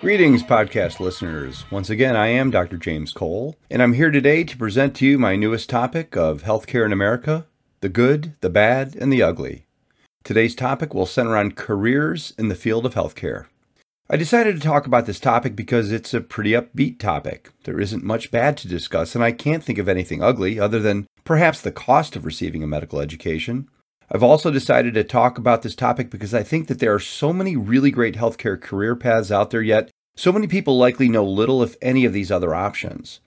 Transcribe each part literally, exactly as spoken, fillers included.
Greetings, podcast listeners. Once again, I am Doctor James Cole, and I'm here today to present to you my newest topic of healthcare in America, the good, the bad, and the ugly. Today's topic will center on careers in the field of healthcare. I decided to talk about this topic because it's a pretty upbeat topic. There isn't much bad to discuss, and I can't think of anything ugly other than perhaps the cost of receiving a medical education. I've also decided to talk about this topic because I think that there are so many really great healthcare career paths out there, yet so many people likely know little, if any, of these other options.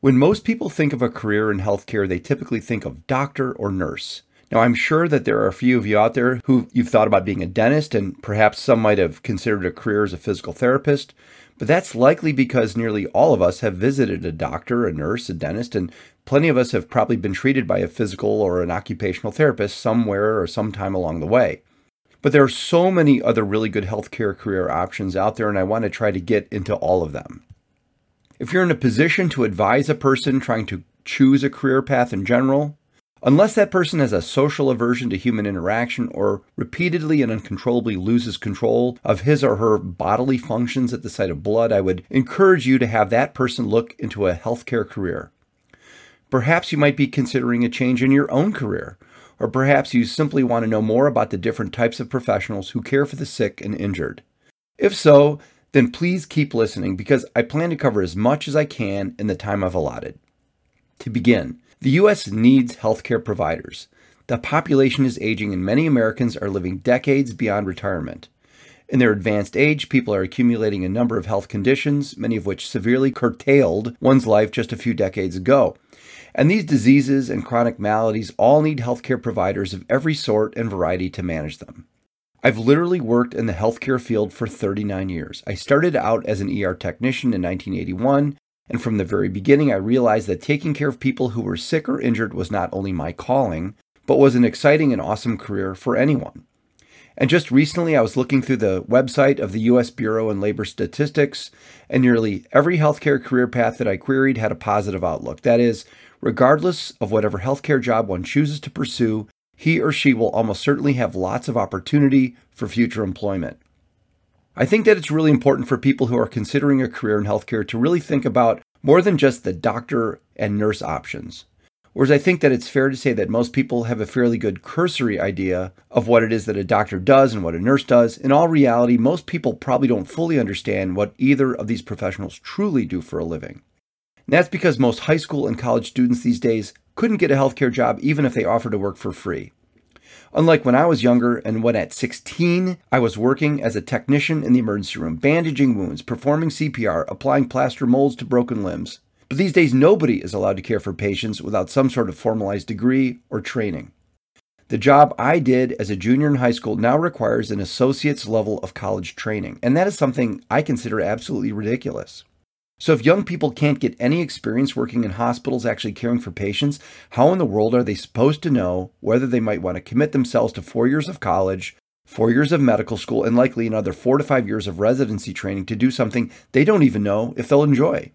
When most people think of a career in healthcare, they typically think of doctor or nurse. Now, I'm sure that there are a few of you out there who you've thought about being a dentist, and perhaps some might have considered a career as a physical therapist, but that's likely because nearly all of us have visited a doctor, a nurse, a dentist, and plenty of us have probably been treated by a physical or an occupational therapist somewhere or sometime along the way. But there are so many other really good healthcare career options out there, and I want to try to get into all of them. If you're in a position to advise a person trying to choose a career path in general, unless that person has a social aversion to human interaction or repeatedly and uncontrollably loses control of his or her bodily functions at the sight of blood, I would encourage you to have that person look into a healthcare career. Perhaps you might be considering a change in your own career, or perhaps you simply want to know more about the different types of professionals who care for the sick and injured. If so, then please keep listening because I plan to cover as much as I can in the time I've allotted. To begin, the U S needs healthcare providers. The population is aging and many Americans are living decades beyond retirement. In their advanced age, people are accumulating a number of health conditions, many of which severely curtailed one's life just a few decades ago. And these diseases and chronic maladies all need healthcare providers of every sort and variety to manage them. I've literally worked in the healthcare field for thirty-nine years. I started out as an E R technician in nineteen eighty-one. And from the very beginning, I realized that taking care of people who were sick or injured was not only my calling, but was an exciting and awesome career for anyone. And just recently, I was looking through the website of the U S Bureau of Labor Statistics, and nearly every healthcare career path that I queried had a positive outlook. That is, regardless of whatever healthcare job one chooses to pursue, he or she will almost certainly have lots of opportunity for future employment. I think that it's really important for people who are considering a career in healthcare to really think about more than just the doctor and nurse options. Whereas I think that it's fair to say that most people have a fairly good cursory idea of what it is that a doctor does and what a nurse does. In all reality, most people probably don't fully understand what either of these professionals truly do for a living. And that's because most high school and college students these days couldn't get a healthcare job even if they offered to work for free. Unlike when I was younger and when at sixteen, I was working as a technician in the emergency room, bandaging wounds, performing C P R, applying plaster molds to broken limbs. But these days, nobody is allowed to care for patients without some sort of formalized degree or training. The job I did as a junior in high school now requires an associate's level of college training, and that is something I consider absolutely ridiculous. So if young people can't get any experience working in hospitals actually caring for patients, how in the world are they supposed to know whether they might want to commit themselves to four years of college, four years of medical school, and likely another four to five years of residency training to do something they don't even know if they'll enjoy?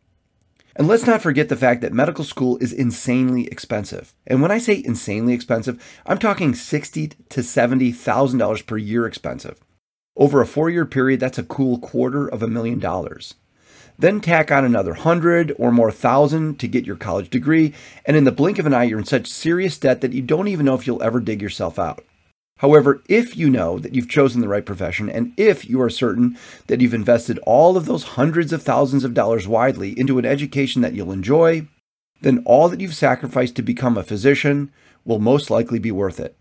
And let's not forget the fact that medical school is insanely expensive. And when I say insanely expensive, I'm talking sixty thousand to seventy thousand dollars per year expensive. Over a four-year period, that's a cool quarter of a million dollars. Then tack on another hundred or more thousand to get your college degree, and in the blink of an eye, you're in such serious debt that you don't even know if you'll ever dig yourself out. However, if you know that you've chosen the right profession, and if you are certain that you've invested all of those hundreds of thousands of dollars widely into an education that you'll enjoy, then all that you've sacrificed to become a physician will most likely be worth it.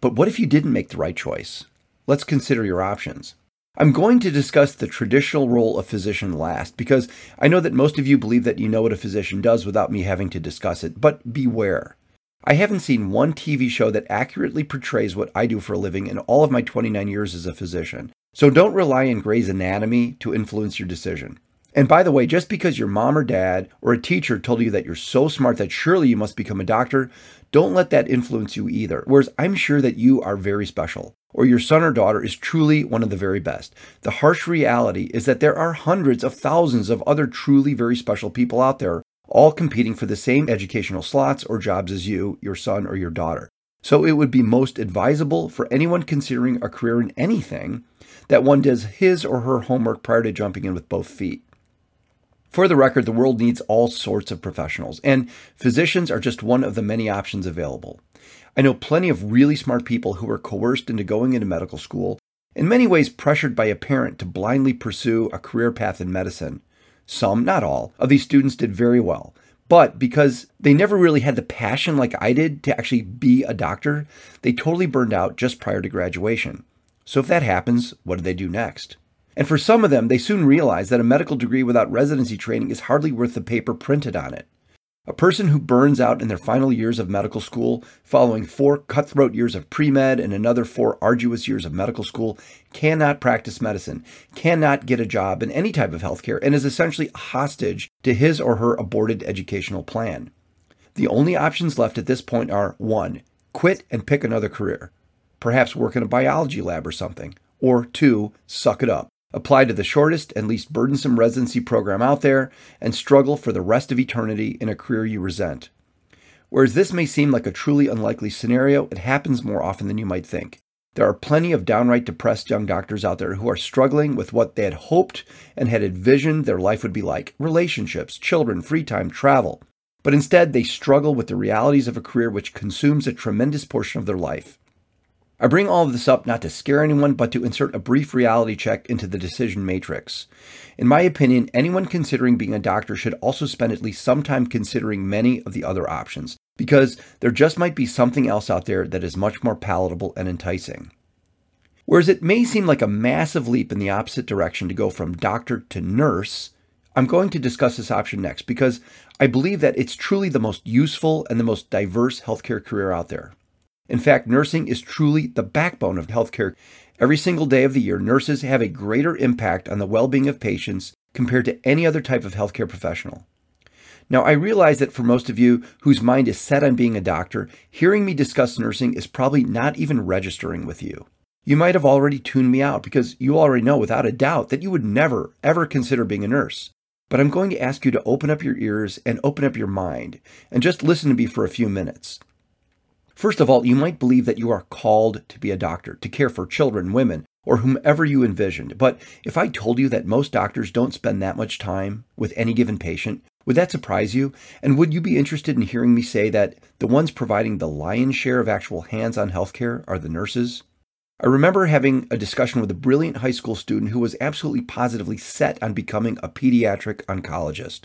But what if you didn't make the right choice? Let's consider your options. I'm going to discuss the traditional role of physician last because I know that most of you believe that you know what a physician does without me having to discuss it, but beware. I haven't seen one T V show that accurately portrays what I do for a living in all of my twenty-nine years as a physician, so don't rely on Grey's Anatomy to influence your decision. And by the way, just because your mom or dad or a teacher told you that you're so smart that surely you must become a doctor, don't let that influence you either, whereas I'm sure that you are very special, or your son or daughter is truly one of the very best. The harsh reality is that there are hundreds of thousands of other truly very special people out there, all competing for the same educational slots or jobs as you, your son, or your daughter. So it would be most advisable for anyone considering a career in anything that one does his or her homework prior to jumping in with both feet. For the record, the world needs all sorts of professionals, and physicians are just one of the many options available. I know plenty of really smart people who were coerced into going into medical school, in many ways pressured by a parent to blindly pursue a career path in medicine. Some, not all, of these students did very well, but because they never really had the passion like I did to actually be a doctor, they totally burned out just prior to graduation. So if that happens, what do they do next? And for some of them, they soon realize that a medical degree without residency training is hardly worth the paper printed on it. A person who burns out in their final years of medical school, following four cutthroat years of pre-med and another four arduous years of medical school, cannot practice medicine, cannot get a job in any type of healthcare, and is essentially a hostage to his or her aborted educational plan. The only options left at this point are, one, quit and pick another career, perhaps work in a biology lab or something, or two, suck it up. Apply to the shortest and least burdensome residency program out there, and struggle for the rest of eternity in a career you resent. Whereas this may seem like a truly unlikely scenario, it happens more often than you might think. There are plenty of downright depressed young doctors out there who are struggling with what they had hoped and had envisioned their life would be like: relationships, children, free time, travel. But instead, they struggle with the realities of a career which consumes a tremendous portion of their life. I bring all of this up not to scare anyone, but to insert a brief reality check into the decision matrix. In my opinion, anyone considering being a doctor should also spend at least some time considering many of the other options, because there just might be something else out there that is much more palatable and enticing. Whereas it may seem like a massive leap in the opposite direction to go from doctor to nurse, I'm going to discuss this option next, because I believe that it's truly the most useful and the most diverse healthcare career out there. In fact, nursing is truly the backbone of healthcare. Every single day of the year, nurses have a greater impact on the well-being of patients compared to any other type of healthcare professional. Now, I realize that for most of you whose mind is set on being a doctor, hearing me discuss nursing is probably not even registering with you. You might have already tuned me out because you already know without a doubt that you would never, ever consider being a nurse. But I'm going to ask you to open up your ears and open up your mind and just listen to me for a few minutes. First of all, you might believe that you are called to be a doctor, to care for children, women, or whomever you envisioned. But if I told you that most doctors don't spend that much time with any given patient, would that surprise you? And would you be interested in hearing me say that the ones providing the lion's share of actual hands-on healthcare are the nurses? I remember having a discussion with a brilliant high school student who was absolutely positively set on becoming a pediatric oncologist.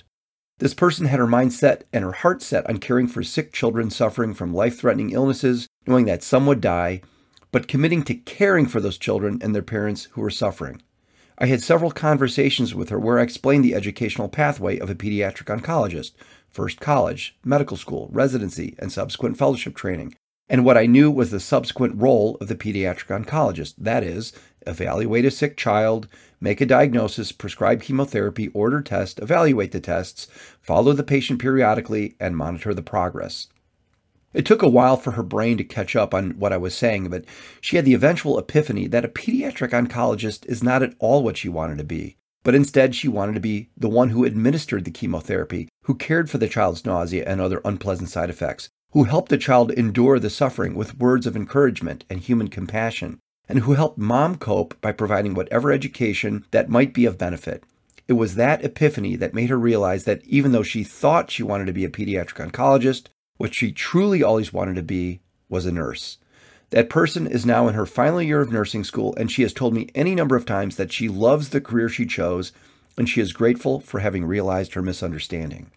This person had her mind set and her heart set on caring for sick children suffering from life-threatening illnesses, knowing that some would die, but committing to caring for those children and their parents who were suffering. I had several conversations with her where I explained the educational pathway of a pediatric oncologist: first college, medical school, residency, and subsequent fellowship training, and what I knew was the subsequent role of the pediatric oncologist, that is, evaluate a sick child, make a diagnosis, prescribe chemotherapy, order tests, evaluate the tests, follow the patient periodically, and monitor the progress. It took a while for her brain to catch up on what I was saying, but she had the eventual epiphany that a pediatric oncologist is not at all what she wanted to be, but instead she wanted to be the one who administered the chemotherapy, who cared for the child's nausea and other unpleasant side effects, who helped the child endure the suffering with words of encouragement and human compassion, and who helped mom cope by providing whatever education that might be of benefit. It was that epiphany that made her realize that even though she thought she wanted to be a pediatric oncologist, what she truly always wanted to be was a nurse. That person is now in her final year of nursing school, and she has told me any number of times that she loves the career she chose, and she is grateful for having realized her misunderstanding.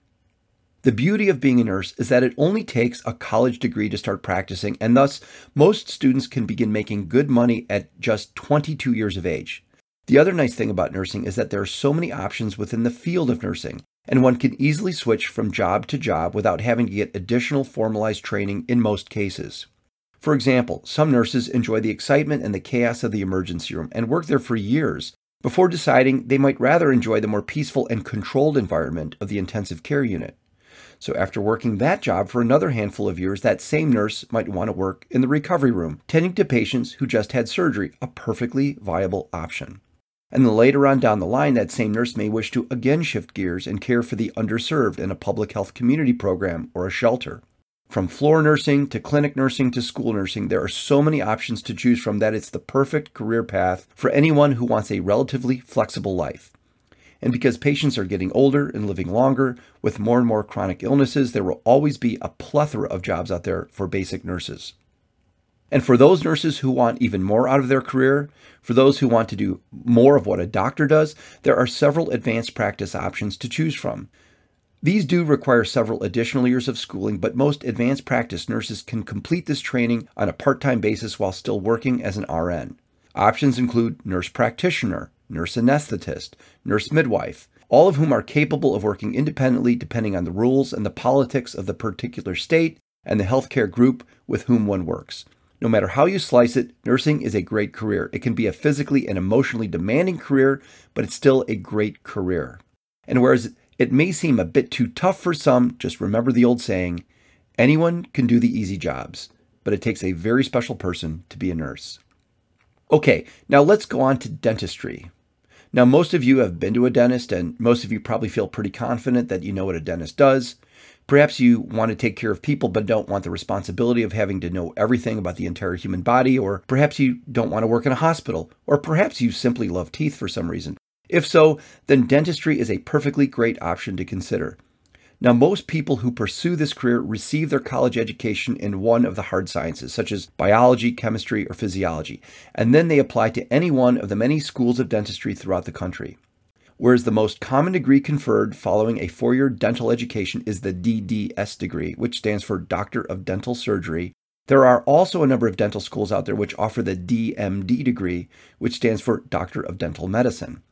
The beauty of being a nurse is that it only takes a college degree to start practicing, and thus most students can begin making good money at just twenty-two years of age. The other nice thing about nursing is that there are so many options within the field of nursing, and one can easily switch from job to job without having to get additional formalized training in most cases. For example, some nurses enjoy the excitement and the chaos of the emergency room and work there for years before deciding they might rather enjoy the more peaceful and controlled environment of the intensive care unit. So after working that job for another handful of years, that same nurse might want to work in the recovery room, tending to patients who just had surgery, a perfectly viable option. And then later on down the line, that same nurse may wish to again shift gears and care for the underserved in a public health community program or a shelter. From floor nursing to clinic nursing to school nursing, there are so many options to choose from that it's the perfect career path for anyone who wants a relatively flexible life. And because patients are getting older and living longer with more and more chronic illnesses, there will always be a plethora of jobs out there for basic nurses. And for those nurses who want even more out of their career, for those who want to do more of what a doctor does, there are several advanced practice options to choose from. These do require several additional years of schooling, but most advanced practice nurses can complete this training on a part-time basis while still working as an R N. Options include nurse practitioner, nurse anesthetist, nurse midwife, all of whom are capable of working independently depending on the rules and the politics of the particular state and the healthcare group with whom one works. No matter how you slice it, nursing is a great career. It can be a physically and emotionally demanding career, but it's still a great career. And whereas it may seem a bit too tough for some, just remember the old saying, anyone can do the easy jobs, but it takes a very special person to be a nurse. Okay, now let's go on to dentistry. Now, most of you have been to a dentist, and most of you probably feel pretty confident that you know what a dentist does. Perhaps you want to take care of people but don't want the responsibility of having to know everything about the entire human body, or perhaps you don't want to work in a hospital, or perhaps you simply love teeth for some reason. If so, then dentistry is a perfectly great option to consider. Now, most people who pursue this career receive their college education in one of the hard sciences, such as biology, chemistry, or physiology, and then they apply to any one of the many schools of dentistry throughout the country. Whereas the most common degree conferred following a four-year dental education is the D D S degree, which stands for Doctor of Dental Surgery, there are also a number of dental schools out there which offer the D M D degree, which stands for Doctor of Dental Medicine.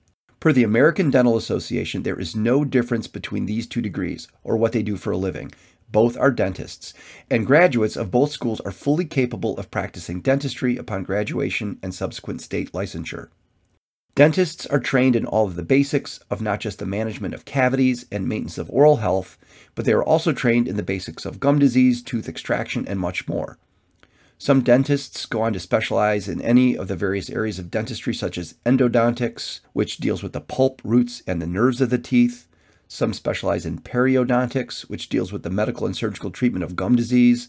Per the American Dental Association, there is no difference between these two degrees or what they do for a living. Both are dentists, and graduates of both schools are fully capable of practicing dentistry upon graduation and subsequent state licensure. Dentists are trained in all of the basics of not just the management of cavities and maintenance of oral health, but they are also trained in the basics of gum disease, tooth extraction, and much more. Some dentists go on to specialize in any of the various areas of dentistry, such as endodontics, which deals with the pulp, roots, and the nerves of the teeth. Some specialize in periodontics, which deals with the medical and surgical treatment of gum disease.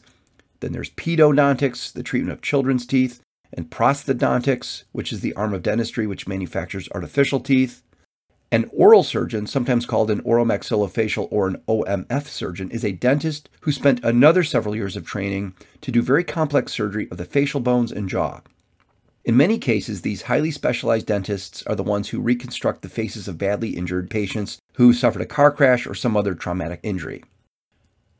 Then there's pedodontics, the treatment of children's teeth, and prosthodontics, which is the arm of dentistry which manufactures artificial teeth. An oral surgeon, sometimes called an oromaxillofacial or an O M F surgeon, is a dentist who spent another several years of training to do very complex surgery of the facial bones and jaw. In many cases, these highly specialized dentists are the ones who reconstruct the faces of badly injured patients who suffered a car crash or some other traumatic injury.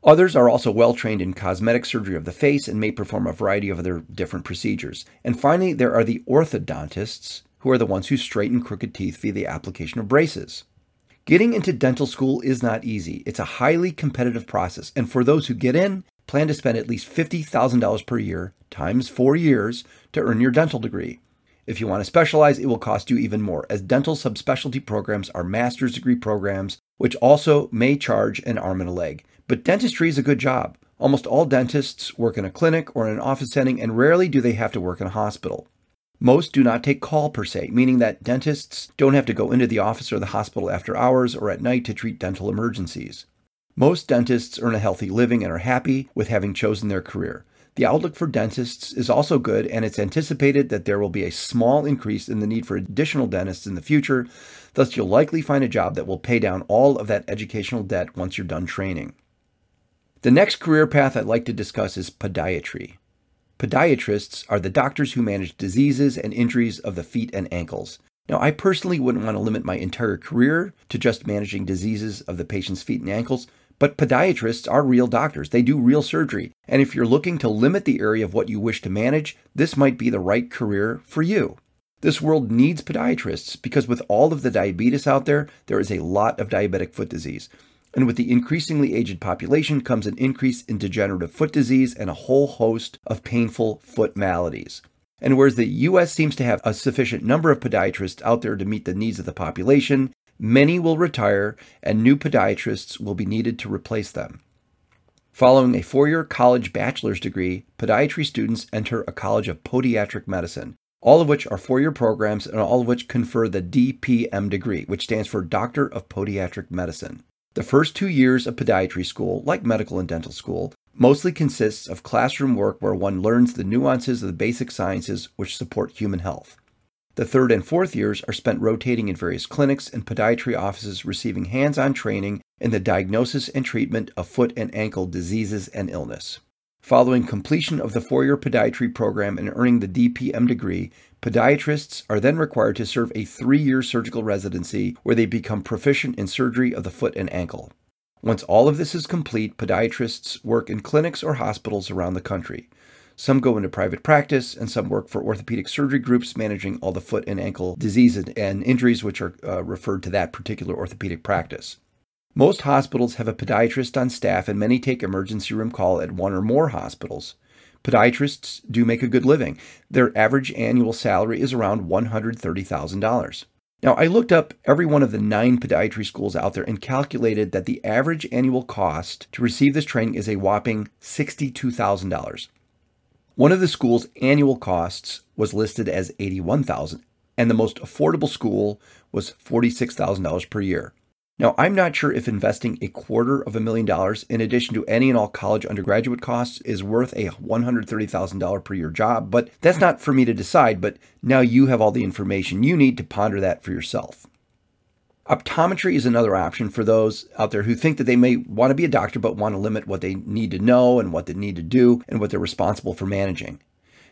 Others are also well-trained in cosmetic surgery of the face and may perform a variety of other different procedures. And finally, there are the orthodontists, who are the ones who straighten crooked teeth via the application of braces. Getting into dental school is not easy. It's a highly competitive process, and for those who get in, plan to spend at least fifty thousand dollars per year, times four years, to earn your dental degree. If you want to specialize, it will cost you even more, as dental subspecialty programs are master's degree programs, which also may charge an arm and a leg. But dentistry is a good job. Almost all dentists work in a clinic or in an office setting, and rarely do they have to work in a hospital. Most do not take call per se, meaning that dentists don't have to go into the office or the hospital after hours or at night to treat dental emergencies. Most dentists earn a healthy living and are happy with having chosen their career. The outlook for dentists is also good, and it's anticipated that there will be a small increase in the need for additional dentists in the future. Thus, you'll likely find a job that will pay down all of that educational debt once you're done training. The next career path I'd like to discuss is podiatry. Podiatrists are the doctors who manage diseases and injuries of the feet and ankles. Now, I personally wouldn't want to limit my entire career to just managing diseases of the patient's feet and ankles, but podiatrists are real doctors. They do real surgery. And if you're looking to limit the area of what you wish to manage, this might be the right career for you. This world needs podiatrists because with all of the diabetes out there, there is a lot of diabetic foot disease. And with the increasingly aged population comes an increase in degenerative foot disease and a whole host of painful foot maladies. And whereas the U S seems to have a sufficient number of podiatrists out there to meet the needs of the population, many will retire and new podiatrists will be needed to replace them. Following a four-year college bachelor's degree, podiatry students enter a college of podiatric medicine, all of which are four-year programs and all of which confer the D P M degree, which stands for Doctor of Podiatric Medicine. The first two years of podiatry school, like medical and dental school, mostly consists of classroom work where one learns the nuances of the basic sciences which support human health. The third and fourth years are spent rotating in various clinics and podiatry offices receiving hands-on training in the diagnosis and treatment of foot and ankle diseases and illness. Following completion of the four-year podiatry program and earning the D P M degree, podiatrists are then required to serve a three-year surgical residency where they become proficient in surgery of the foot and ankle. Once all of this is complete, podiatrists work in clinics or hospitals around the country. Some go into private practice, and some work for orthopedic surgery groups managing all the foot and ankle diseases and injuries which are uh, referred to that particular orthopedic practice. Most hospitals have a podiatrist on staff, and many take emergency room call at one or more hospitals. Podiatrists do make a good living. Their average annual salary is around one hundred thirty thousand dollars. Now, I looked up every one of the nine podiatry schools out there and calculated that the average annual cost to receive this training is a whopping sixty-two thousand dollars. One of the school's annual costs was listed as eighty-one thousand dollars, and the most affordable school was forty-six thousand dollars per year. Now, I'm not sure if investing a quarter of a million dollars in addition to any and all college undergraduate costs is worth a one hundred thirty thousand dollars per year job, but that's not for me to decide, but now you have all the information you need to ponder that for yourself. Optometry is another option for those out there who think that they may want to be a doctor but want to limit what they need to know and what they need to do and what they're responsible for managing.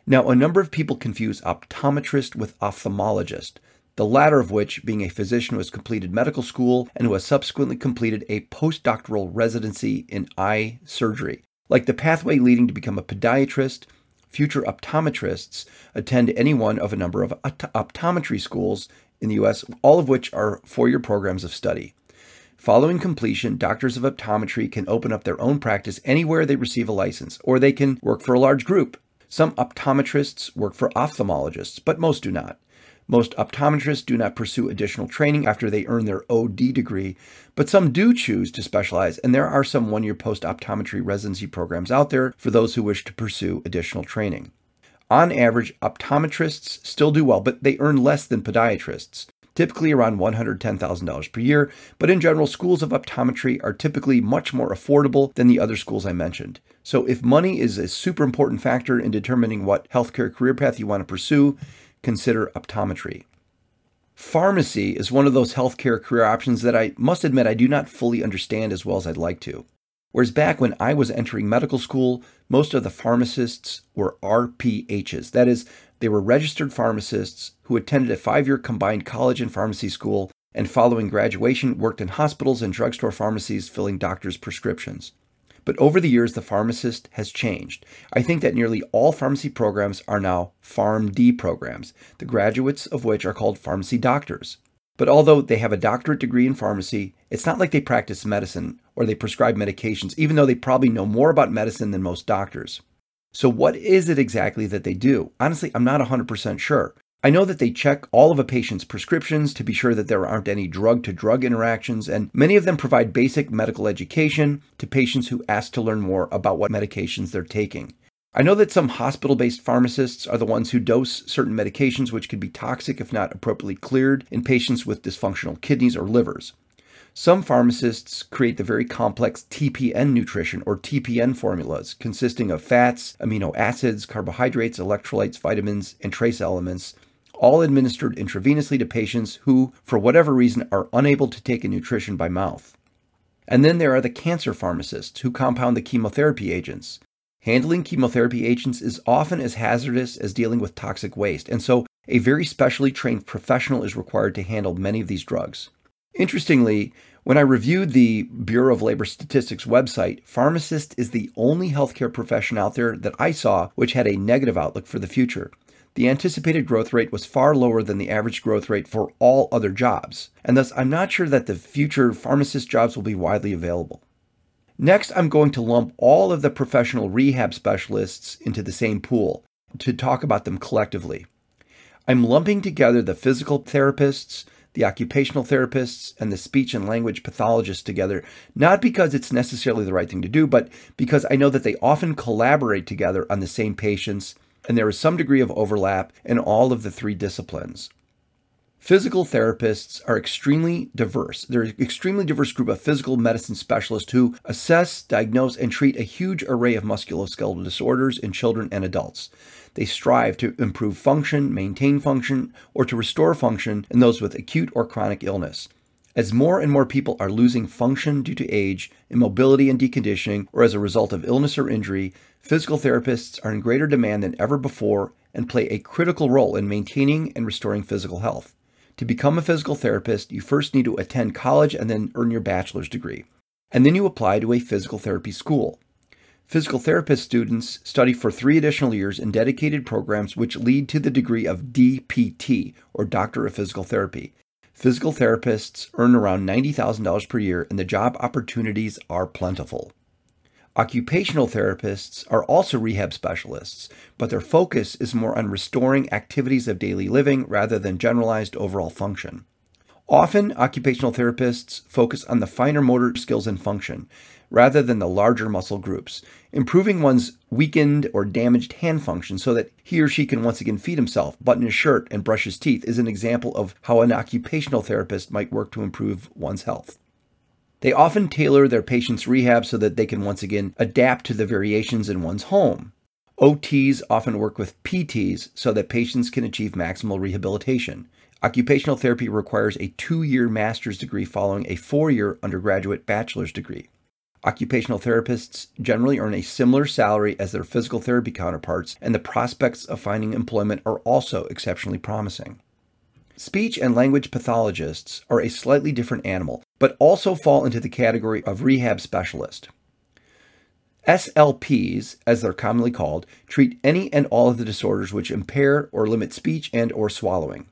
Now, a number of people confuse optometrist with ophthalmologist, the latter of which being a physician who has completed medical school and who has subsequently completed a postdoctoral residency in eye surgery. Like the pathway leading to become a podiatrist, future optometrists attend any one of a number of opt- optometry schools in the U S, all of which are four-year programs of study. Following completion, doctors of optometry can open up their own practice anywhere they receive a license, or they can work for a large group. Some optometrists work for ophthalmologists, but most do not. Most optometrists do not pursue additional training after they earn their O D degree, but some do choose to specialize, and there are some one-year post-optometry residency programs out there for those who wish to pursue additional training. On average, optometrists still do well, but they earn less than podiatrists, typically around one hundred ten thousand dollars per year, but in general, schools of optometry are typically much more affordable than the other schools I mentioned. So if money is a super important factor in determining what healthcare career path you want to pursue, consider optometry. Pharmacy is one of those healthcare career options that I must admit I do not fully understand as well as I'd like to. Whereas back when I was entering medical school, most of the pharmacists were R P H's. That is, they were registered pharmacists who attended a five-year combined college and pharmacy school and following graduation worked in hospitals and drugstore pharmacies filling doctors' prescriptions. But over the years, the pharmacist has changed. I think that nearly all pharmacy programs are now PharmD programs, the graduates of which are called pharmacy doctors. But although they have a doctorate degree in pharmacy, it's not like they practice medicine or they prescribe medications, even though they probably know more about medicine than most doctors. So what is it exactly that they do? Honestly, I'm not one hundred percent sure. I know that they check all of a patient's prescriptions to be sure that there aren't any drug-to-drug interactions, and many of them provide basic medical education to patients who ask to learn more about what medications they're taking. I know that some hospital-based pharmacists are the ones who dose certain medications which could be toxic if not appropriately cleared in patients with dysfunctional kidneys or livers. Some pharmacists create the very complex T P N nutrition or T P N formulas consisting of fats, amino acids, carbohydrates, electrolytes, vitamins, and trace elements, all administered intravenously to patients who, for whatever reason, are unable to take in nutrition by mouth. And then there are the cancer pharmacists who compound the chemotherapy agents. Handling chemotherapy agents is often as hazardous as dealing with toxic waste, and so a very specially trained professional is required to handle many of these drugs. Interestingly, when I reviewed the Bureau of Labor Statistics website, pharmacist is the only healthcare profession out there that I saw which had a negative outlook for the future. The anticipated growth rate was far lower than the average growth rate for all other jobs, and thus I'm not sure that the future pharmacist jobs will be widely available. Next, I'm going to lump all of the professional rehab specialists into the same pool to talk about them collectively. I'm lumping together the physical therapists, the occupational therapists, and the speech and language pathologists together, not because it's necessarily the right thing to do, but because I know that they often collaborate together on the same patients, and there is some degree of overlap in all of the three disciplines. Physical therapists are extremely diverse. They're an extremely diverse group of physical medicine specialists who assess, diagnose, and treat a huge array of musculoskeletal disorders in children and adults. They strive to improve function, maintain function, or to restore function in those with acute or chronic illness. As more and more people are losing function due to age, immobility and deconditioning, or as a result of illness or injury, physical therapists are in greater demand than ever before and play a critical role in maintaining and restoring physical health. To become a physical therapist, you first need to attend college and then earn your bachelor's degree. And then you apply to a physical therapy school. Physical therapist students study for three additional years in dedicated programs which lead to the degree of D P T, or Doctor of Physical Therapy. Physical therapists earn around ninety thousand dollars per year, and the job opportunities are plentiful. Occupational therapists are also rehab specialists, but their focus is more on restoring activities of daily living rather than generalized overall function. Often, occupational therapists focus on the finer motor skills and function, rather than the larger muscle groups, improving one's weakened or damaged hand function so that he or she can once again feed himself, button his shirt, and brush his teeth is an example of how an occupational therapist might work to improve one's health. They often tailor their patients' rehab so that they can once again adapt to the variations in one's home. O Ts often work with P Ts so that patients can achieve maximal rehabilitation. Occupational therapy requires a two-year master's degree following a four-year undergraduate bachelor's degree. Occupational therapists generally earn a similar salary as their physical therapy counterparts, and the prospects of finding employment are also exceptionally promising. Speech and language pathologists are a slightly different animal, but also fall into the category of rehab specialist. S L Ps, as they're commonly called, treat any and all of the disorders which impair or limit speech and or swallowing.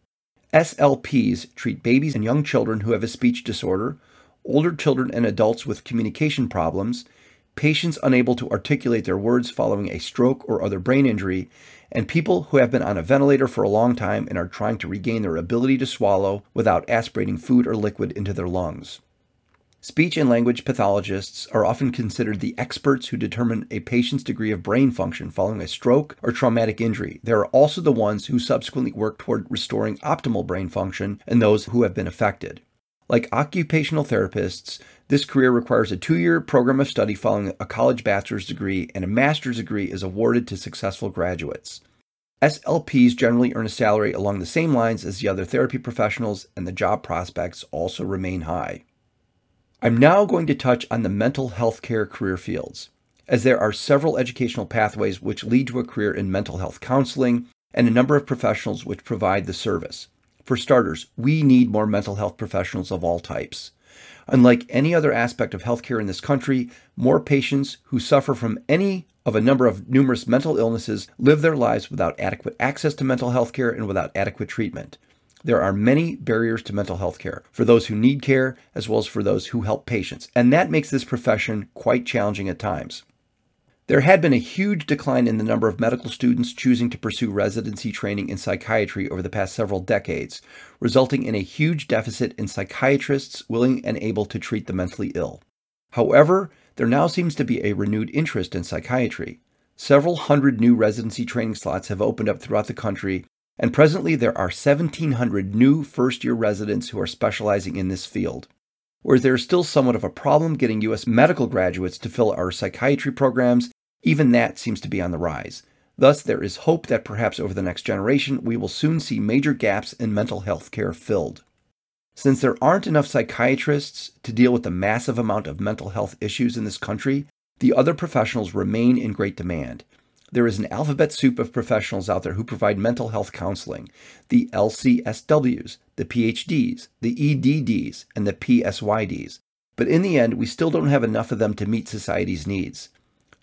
S L Ps treat babies and young children who have a speech disorder, older children and adults with communication problems, patients unable to articulate their words following a stroke or other brain injury, and people who have been on a ventilator for a long time and are trying to regain their ability to swallow without aspirating food or liquid into their lungs. Speech and language pathologists are often considered the experts who determine a patient's degree of brain function following a stroke or traumatic injury. They are also the ones who subsequently work toward restoring optimal brain function in those who have been affected. Like occupational therapists, this career requires a two-year program of study following a college bachelor's degree, and a master's degree is awarded to successful graduates. S L Ps generally earn a salary along the same lines as the other therapy professionals, and the job prospects also remain high. I'm now going to touch on the mental health care career fields, as there are several educational pathways which lead to a career in mental health counseling and a number of professionals which provide the service. For starters, we need more mental health professionals of all types. Unlike any other aspect of healthcare in this country, more patients who suffer from any of a number of numerous mental illnesses live their lives without adequate access to mental health care and without adequate treatment. There are many barriers to mental health care for those who need care as well as for those who help patients, and that makes this profession quite challenging at times. There had been a huge decline in the number of medical students choosing to pursue residency training in psychiatry over the past several decades, resulting in a huge deficit in psychiatrists willing and able to treat the mentally ill. However, there now seems to be a renewed interest in psychiatry. Several hundred new residency training slots have opened up throughout the country, and presently there are seventeen hundred new first-year residents who are specializing in this field. Whereas there is still somewhat of a problem getting U S medical graduates to fill our psychiatry programs, even that seems to be on the rise. Thus, there is hope that perhaps over the next generation, we will soon see major gaps in mental health care filled. Since there aren't enough psychiatrists to deal with the massive amount of mental health issues in this country, the other professionals remain in great demand. There is an alphabet soup of professionals out there who provide mental health counseling, the L C S Ws, the P H Ds, the E D Ds, and the P S Y Ds. But in the end, we still don't have enough of them to meet society's needs.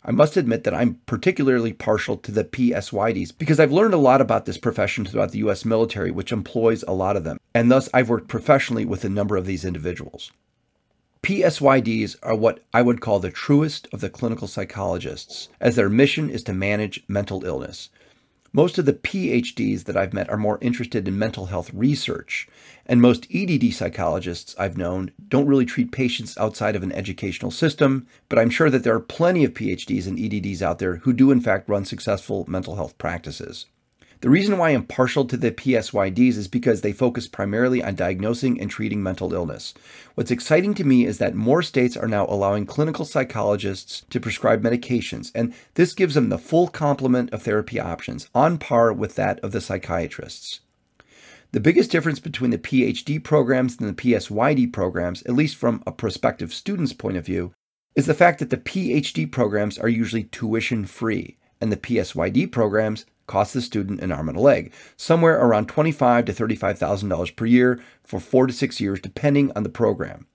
I must admit that I'm particularly partial to the P S Y Ds because I've learned a lot about this profession throughout the U S military, which employs a lot of them, and thus I've worked professionally with a number of these individuals. P S Y Ds are what I would call the truest of the clinical psychologists, as their mission is to manage mental illness. Most of the P H Ds that I've met are more interested in mental health research, and most E D D psychologists I've known don't really treat patients outside of an educational system, but I'm sure that there are plenty of P H Ds and E D Ds out there who do in fact run successful mental health practices. The reason why I'm partial to the P S Y Ds is because they focus primarily on diagnosing and treating mental illness. What's exciting to me is that more states are now allowing clinical psychologists to prescribe medications, and this gives them the full complement of therapy options, on par with that of the psychiatrists. The biggest difference between the P H D programs and the P S Y D programs, at least from a prospective student's point of view, is the fact that the P H D programs are usually tuition-free, and the P S Y D programs cost the student an arm and a leg, somewhere around twenty-five thousand to thirty-five thousand dollars per year for four to six years, depending on the program.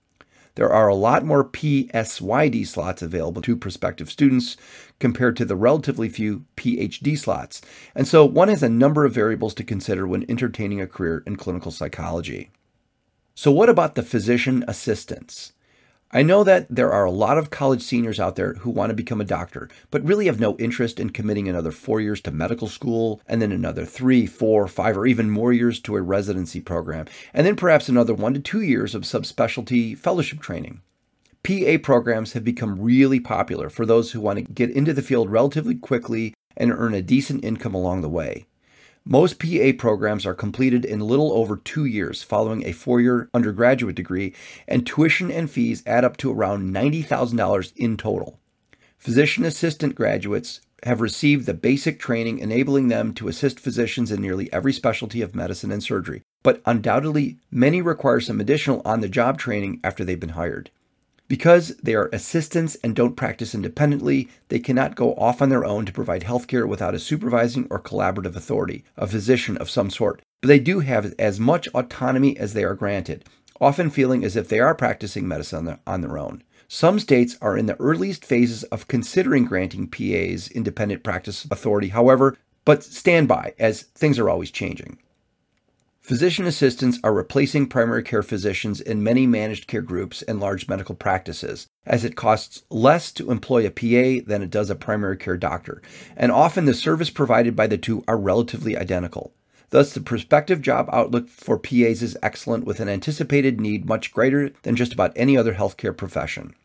There are a lot more P S Y D slots available to prospective students compared to the relatively few P H D slots, and so one has a number of variables to consider when entertaining a career in clinical psychology. So what about the physician assistants? I know that there are a lot of college seniors out there who want to become a doctor, but really have no interest in committing another four years to medical school, and then another three, four, five, or even more years to a residency program, and then perhaps another one to two years of subspecialty fellowship training. P A programs have become really popular for those who want to get into the field relatively quickly and earn a decent income along the way. Most P A programs are completed in little over two years following a four-year undergraduate degree, and tuition and fees add up to around ninety thousand dollars in total. Physician assistant graduates have received the basic training enabling them to assist physicians in nearly every specialty of medicine and surgery, but undoubtedly many require some additional on-the-job training after they've been hired. Because they are assistants and don't practice independently, they cannot go off on their own to provide healthcare without a supervising or collaborative authority, a physician of some sort. But they do have as much autonomy as they are granted, often feeling as if they are practicing medicine on their own. Some states are in the earliest phases of considering granting P As independent practice authority, however, but stand by, as things are always changing. Physician assistants are replacing primary care physicians in many managed care groups and large medical practices, as it costs less to employ a P A than it does a primary care doctor, and often the service provided by the two are relatively identical. Thus, the prospective job outlook for P As is excellent, with an anticipated need much greater than just about any other healthcare profession.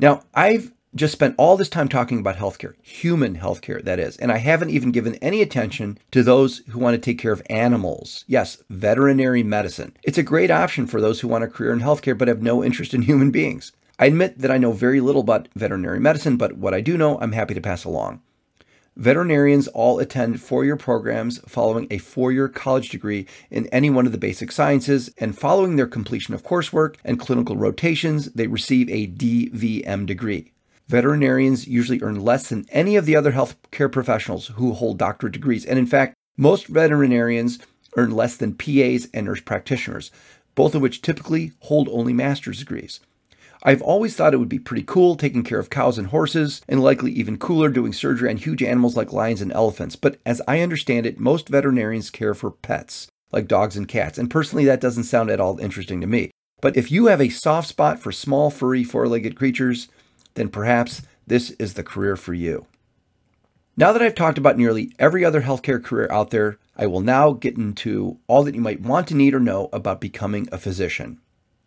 Now, I've just spent all this time talking about healthcare, human healthcare, that is, and I haven't even given any attention to those who want to take care of animals. Yes, veterinary medicine. It's a great option for those who want a career in healthcare but have no interest in human beings. I admit that I know very little about veterinary medicine, but what I do know, I'm happy to pass along. Veterinarians all attend four-year programs following a four-year college degree in any one of the basic sciences, and following their completion of coursework and clinical rotations, they receive a D V M degree. Veterinarians usually earn less than any of the other healthcare professionals who hold doctorate degrees. And in fact, most veterinarians earn less than P As and nurse practitioners, both of which typically hold only master's degrees. I've always thought it would be pretty cool taking care of cows and horses, and likely even cooler doing surgery on huge animals like lions and elephants. But as I understand it, most veterinarians care for pets, like dogs and cats. And personally, that doesn't sound at all interesting to me. But if you have a soft spot for small, furry, four-legged creatures, then perhaps this is the career for you. Now that I've talked about nearly every other healthcare career out there, I will now get into all that you might want to need or know about becoming a physician.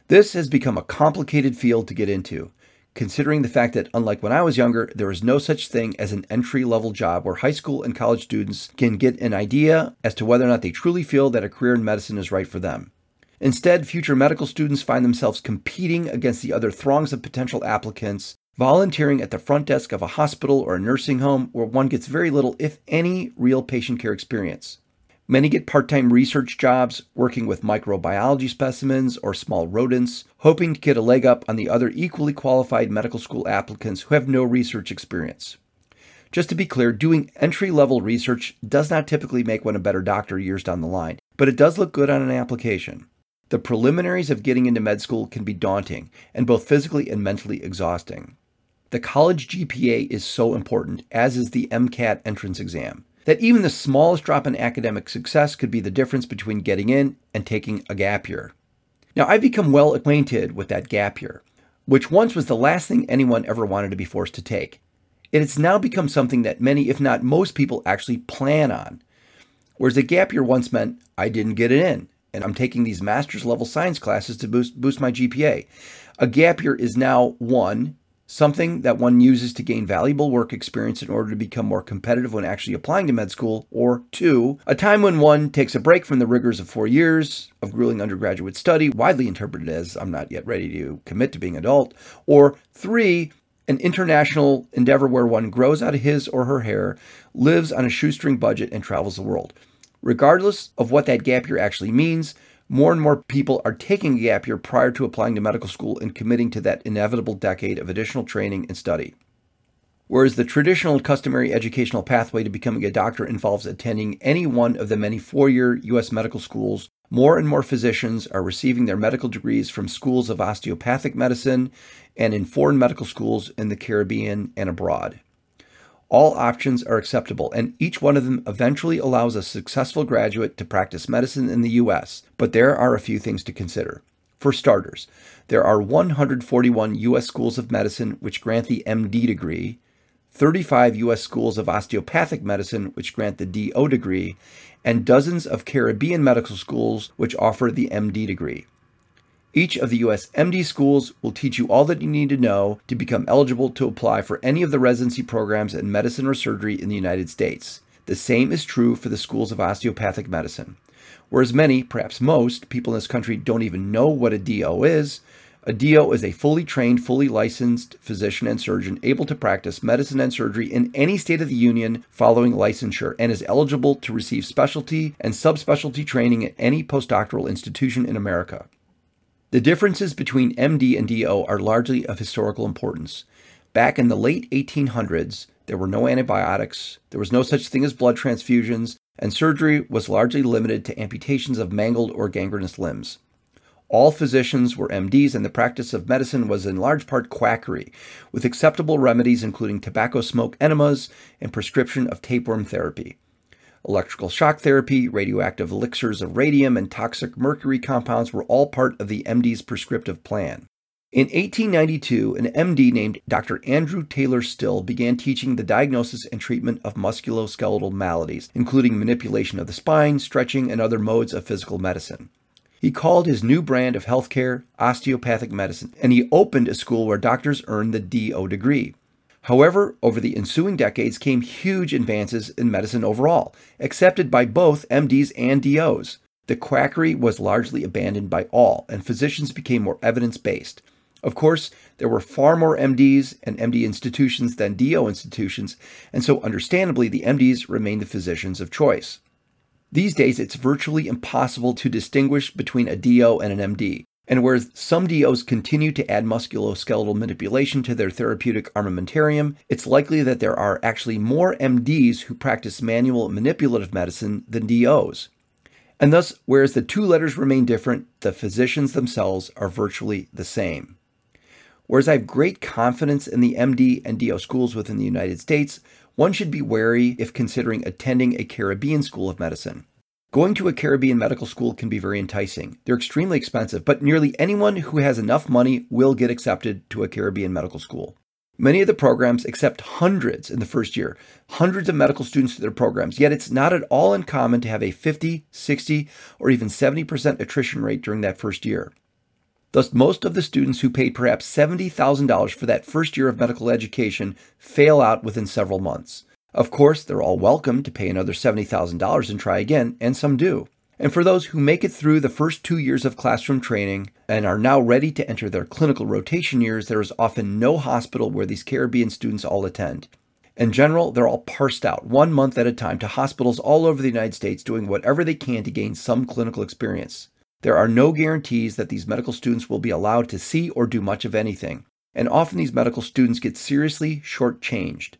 This has become a complicated field to get into, considering the fact that, unlike when I was younger, there is no such thing as an entry-level job where high school and college students can get an idea as to whether or not they truly feel that a career in medicine is right for them. Instead, future medical students find themselves competing against the other throngs of potential applicants, volunteering at the front desk of a hospital or a nursing home where one gets very little, if any, real patient care experience. Many get part-time research jobs working with microbiology specimens or small rodents, hoping to get a leg up on the other equally qualified medical school applicants who have no research experience. Just to be clear, doing entry-level research does not typically make one a better doctor years down the line, but it does look good on an application. The preliminaries of getting into med school can be daunting and both physically and mentally exhausting. The college G P A is so important, as is the MCAT entrance exam, that even the smallest drop in academic success could be the difference between getting in and taking a gap year. Now, I've become well acquainted with that gap year, which once was the last thing anyone ever wanted to be forced to take. It has now become something that many, if not most people, actually plan on. Whereas a gap year once meant, I didn't get it in, and I'm taking these master's level science classes to boost, boost my G P A. A gap year is now one, something that one uses to gain valuable work experience in order to become more competitive when actually applying to med school, or two, a time when one takes a break from the rigors of four years of grueling undergraduate study, widely interpreted as I'm not yet ready to commit to being an adult, or three, an international endeavor where one grows out his or her hair, lives on a shoestring budget, and travels the world. Regardless of what that gap year actually means, more and more people are taking a gap year prior to applying to medical school and committing to that inevitable decade of additional training and study. Whereas the traditional customary educational pathway to becoming a doctor involves attending any one of the many four-year U S medical schools, more and more physicians are receiving their medical degrees from schools of osteopathic medicine and in foreign medical schools in the Caribbean and abroad. All options are acceptable, and each one of them eventually allows a successful graduate to practice medicine in the U S, but there are a few things to consider. For starters, there are one hundred forty-one U S schools of medicine which grant the M D degree, thirty-five U S schools of osteopathic medicine which grant the D O degree, and dozens of Caribbean medical schools which offer the M D degree. Each of the U S M D schools will teach you all that you need to know to become eligible to apply for any of the residency programs in medicine or surgery in the United States. The same is true for the schools of osteopathic medicine. Whereas many, perhaps most, people in this country don't even know what a D O is, a D O is a fully trained, fully licensed physician and surgeon able to practice medicine and surgery in any state of the union following licensure and is eligible to receive specialty and subspecialty training at any postdoctoral institution in America. The differences between M D and D O are largely of historical importance. Back in the late eighteen hundreds, there were no antibiotics, there was no such thing as blood transfusions, and surgery was largely limited to amputations of mangled or gangrenous limbs. All physicians were M Ds, and the practice of medicine was in large part quackery, with acceptable remedies including tobacco smoke enemas and prescription of tapeworm therapy. Electrical shock therapy, radioactive elixirs of radium, and toxic mercury compounds were all part of the M D's prescriptive plan. In eighteen ninety-two, an M D named Doctor Andrew Taylor Still began teaching the diagnosis and treatment of musculoskeletal maladies, including manipulation of the spine, stretching, and other modes of physical medicine. He called his new brand of healthcare osteopathic medicine, and he opened a school where doctors earned the D O degree. However, over the ensuing decades came huge advances in medicine overall, accepted by both M Ds and D Os. The quackery was largely abandoned by all, and physicians became more evidence-based. Of course, there were far more M Ds and M D institutions than D O institutions, and so understandably, the M Ds remained the physicians of choice. These days, it's virtually impossible to distinguish between a D O and an M D. And whereas some D Os continue to add musculoskeletal manipulation to their therapeutic armamentarium, it's likely that there are actually more M Ds who practice manual manipulative medicine than D Os. And thus, whereas the two letters remain different, the physicians themselves are virtually the same. Whereas I have great confidence in the M D and D O schools within the United States, one should be wary if considering attending a Caribbean school of medicine. Going to a Caribbean medical school can be very enticing. They're extremely expensive, but nearly anyone who has enough money will get accepted to a Caribbean medical school. Many of the programs accept hundreds in the first year, hundreds of medical students to their programs, yet it's not at all uncommon to have a fifty, sixty, or even seventy percent attrition rate during that first year. Thus, most of the students who paid perhaps seventy thousand dollars for that first year of medical education fail out within several months. Of course, they're all welcome to pay another seventy thousand dollars and try again, and some do. And for those who make it through the first two years of classroom training and are now ready to enter their clinical rotation years, there is often no hospital where these Caribbean students all attend. In general, they're all parsed out, one month at a time, to hospitals all over the United States doing whatever they can to gain some clinical experience. There are no guarantees that these medical students will be allowed to see or do much of anything. And often these medical students get seriously shortchanged.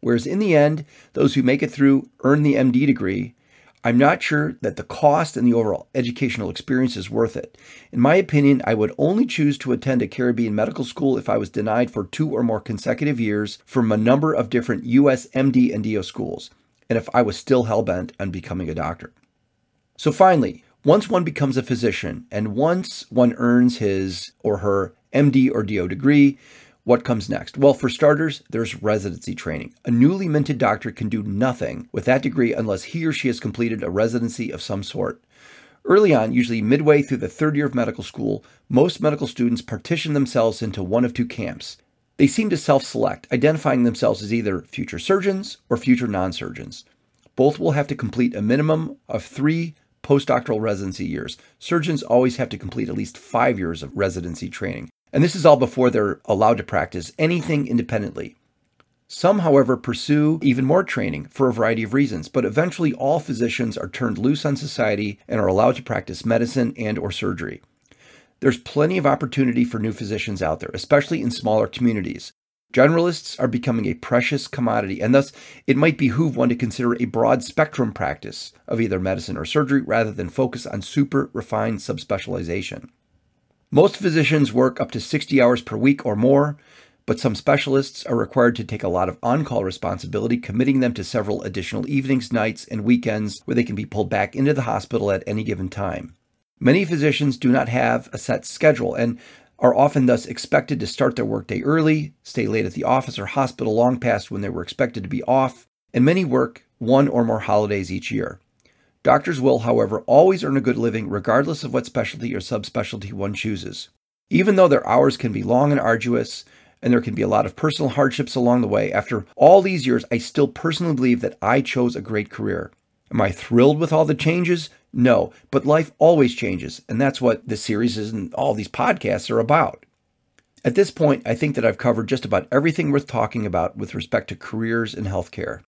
Whereas in the end, those who make it through earn the M D degree, I'm not sure that the cost and the overall educational experience is worth it. In my opinion, I would only choose to attend a Caribbean medical school if I was denied for two or more consecutive years from a number of different U S M D and D O schools, and if I was still hell-bent on becoming a doctor. So finally, once one becomes a physician, and once one earns his or her M D or D O degree, what comes next? Well, for starters, there's residency training. A newly minted doctor can do nothing with that degree unless he or she has completed a residency of some sort. Early on, usually midway through the third year of medical school, most medical students partition themselves into one of two camps. They seem to self-select, identifying themselves as either future surgeons or future non-surgeons. Both will have to complete a minimum of three postdoctoral residency years. Surgeons always have to complete at least five years of residency training. And this is all before they're allowed to practice anything independently. Some, however, pursue even more training for a variety of reasons, but eventually all physicians are turned loose on society and are allowed to practice medicine and or surgery. There's plenty of opportunity for new physicians out there, especially in smaller communities. Generalists are becoming a precious commodity, and thus it might behoove one to consider a broad spectrum practice of either medicine or surgery rather than focus on super refined subspecialization. Most physicians work up to sixty hours per week or more, but some specialists are required to take a lot of on-call responsibility, committing them to several additional evenings, nights, and weekends where they can be pulled back into the hospital at any given time. Many physicians do not have a set schedule and are often thus expected to start their workday early, stay late at the office or hospital long past when they were expected to be off, and many work one or more holidays each year. Doctors will, however, always earn a good living regardless of what specialty or subspecialty one chooses. Even though their hours can be long and arduous, and there can be a lot of personal hardships along the way, after all these years, I still personally believe that I chose a great career. Am I thrilled with all the changes? No, but life always changes, and that's what this series is and all these podcasts are about. At this point, I think that I've covered just about everything worth talking about with respect to careers in healthcare.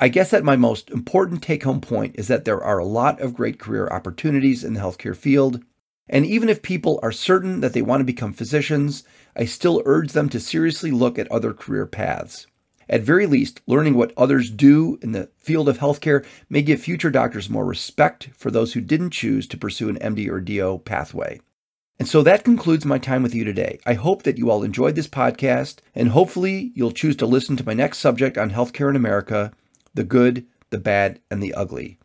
I guess that my most important take-home point is that there are a lot of great career opportunities in the healthcare field, and even if people are certain that they want to become physicians, I still urge them to seriously look at other career paths. At very least, learning what others do in the field of healthcare may give future doctors more respect for those who didn't choose to pursue an M D or D O pathway. And so that concludes my time with you today. I hope that you all enjoyed this podcast, and hopefully you'll choose to listen to my next subject on healthcare in America, the good, the bad, and the ugly.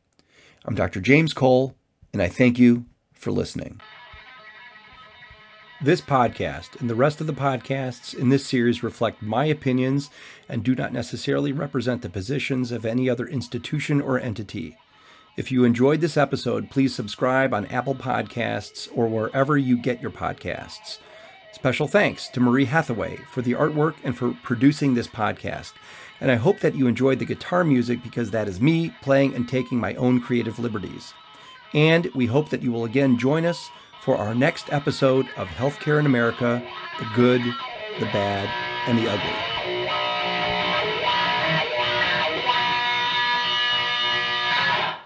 I'm Doctor James Cole, and I thank you for listening. This podcast and the rest of the podcasts in this series reflect my opinions and do not necessarily represent the positions of any other institution or entity. If you enjoyed this episode, please subscribe on Apple Podcasts or wherever you get your podcasts. Special thanks to Marie Hathaway for the artwork and for producing this podcast. And I hope that you enjoyed the guitar music because that is me playing and taking my own creative liberties. And we hope that you will again join us for our next episode of Healthcare in America, the Good, the Bad, and the Ugly.